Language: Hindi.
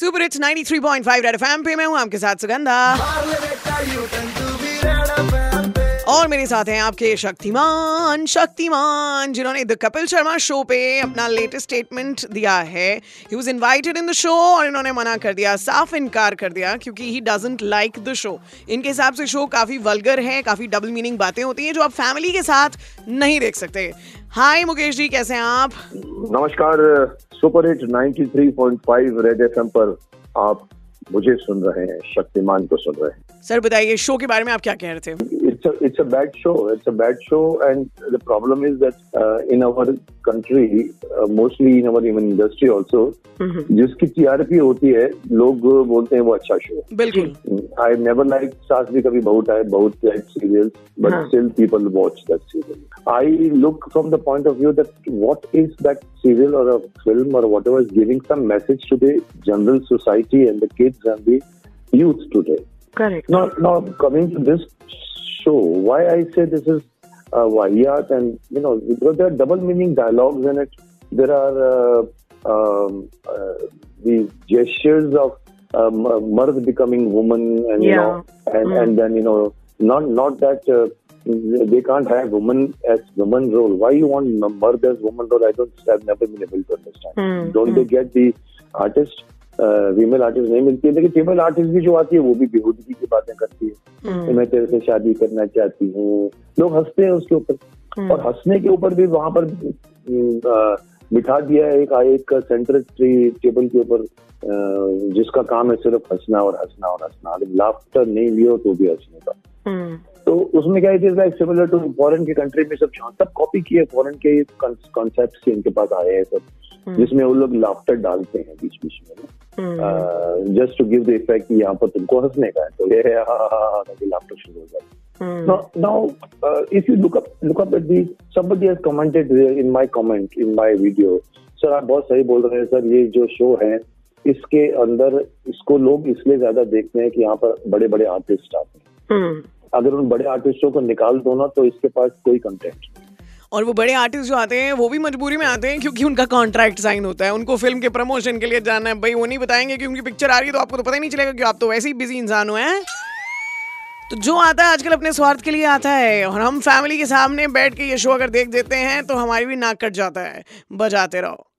सुपर हिट्स 93.5 रेड एफएम पे मैं हूँ आपके साथ सुगंधा और मेरे साथ हैं आपके शक्तिमान जिन्होंने द कपिल शर्मा शो पे अपना लेटेस्ट स्टेटमेंट दिया है। He was invited in the show और इन्होंने मना कर दिया, साफ इनकार कर दिया क्योंकि he doesn't like the show. इनके हिसाब से शो काफ़ी वल्गर है, काफ़ी डबल मीनिंग बातें होती हैं जो आप फैमिली के साथ नहीं देख सकते। हाय मुकेश जी, कैसे हैं आप? नमस्कार, सुपर हिट 93.5 रेड एफएम पर आप मुझे सुन रहे हैं, शक्तिमान को सुन रहे हैं। सर बताइए, शो के बारे में आप क्या कह रहे थे? It's a bad show. It's a bad show, and the problem is that in our country, mostly in our even industry also, जिसकी TRP होती है, लोग बोलते हैं वो अच्छा show है। बिल्कुल। I never liked सास भी कभी बहुत liked serials, but still people watch that serial. I look from the point of view that what is that serial or a film or whatever is giving some message to the general society and the kids and the youth today. Correct. Now coming to this show, why I say this is vayat, and you know, because there are double meaning dialogues in it, there are these gestures of mard becoming woman, and you know, and then you know, not that they can't have woman as woman role. Why you want mard as woman role? I've never been able to understand. Don't they get the artist? Female artist नहीं मिलती है, लेकिन फीमेल आर्टिस्ट भी जो आती है वो भी बेहूदगी की बातें करती है कि मैं तेरे से शादी करना चाहती हूँ। लोग हंसते हैं उसके ऊपर, और हंसने के ऊपर भी वहां पर बिठा दिया है एक सेंटर टेबल के ऊपर जिसका काम है सिर्फ हंसना और हंसना और हंसना। लाफ्टर नहीं लियो तो भी हंसने का। तो उसमें क्या is like similar to foreign के कंट्री में, सब कॉपी किए फॉरेन के कॉन्सेप्ट इनके पास आए हैं सब, जिसमें वो लोग लाफ्टर डालते हैं बीच बीच में just to give the effect कि यहाँ पर तुमको हंसने का है, तो ये लाफ्टर शुरू हो जाएगा। Now if you look up at the, somebody has commented in my video, sir आप बहुत सही बोल रहे हैं सर, ये जो शो है इसके अंदर इसको लोग इसलिए ज्यादा देखते हैं कि यहाँ पर बड़े बड़े आर्टिस्ट आते हैं। अगर उन बड़े आर्टिस्टों को निकाल दो ना तो इसके पास कोई कंटेंट, और वो बड़े आर्टिस्ट जो आते हैं वो भी मजबूरी में आते हैं क्योंकि उनका कॉन्ट्रैक्ट साइन होता है, उनको फिल्म के प्रमोशन के लिए जाना है। भाई वो नहीं बताएंगे कि उनकी पिक्चर आ रही है तो आपको तो पता ही नहीं चलेगा कि आप तो वैसे ही बिजी इंसान हुए हैं। तो जो आता है आजकल अपने स्वार्थ के लिए आता है, और हम फैमिली के सामने बैठ के ये शो अगर देख देते हैं तो हमारी भी नाक कट जाता है। बजाते रहो।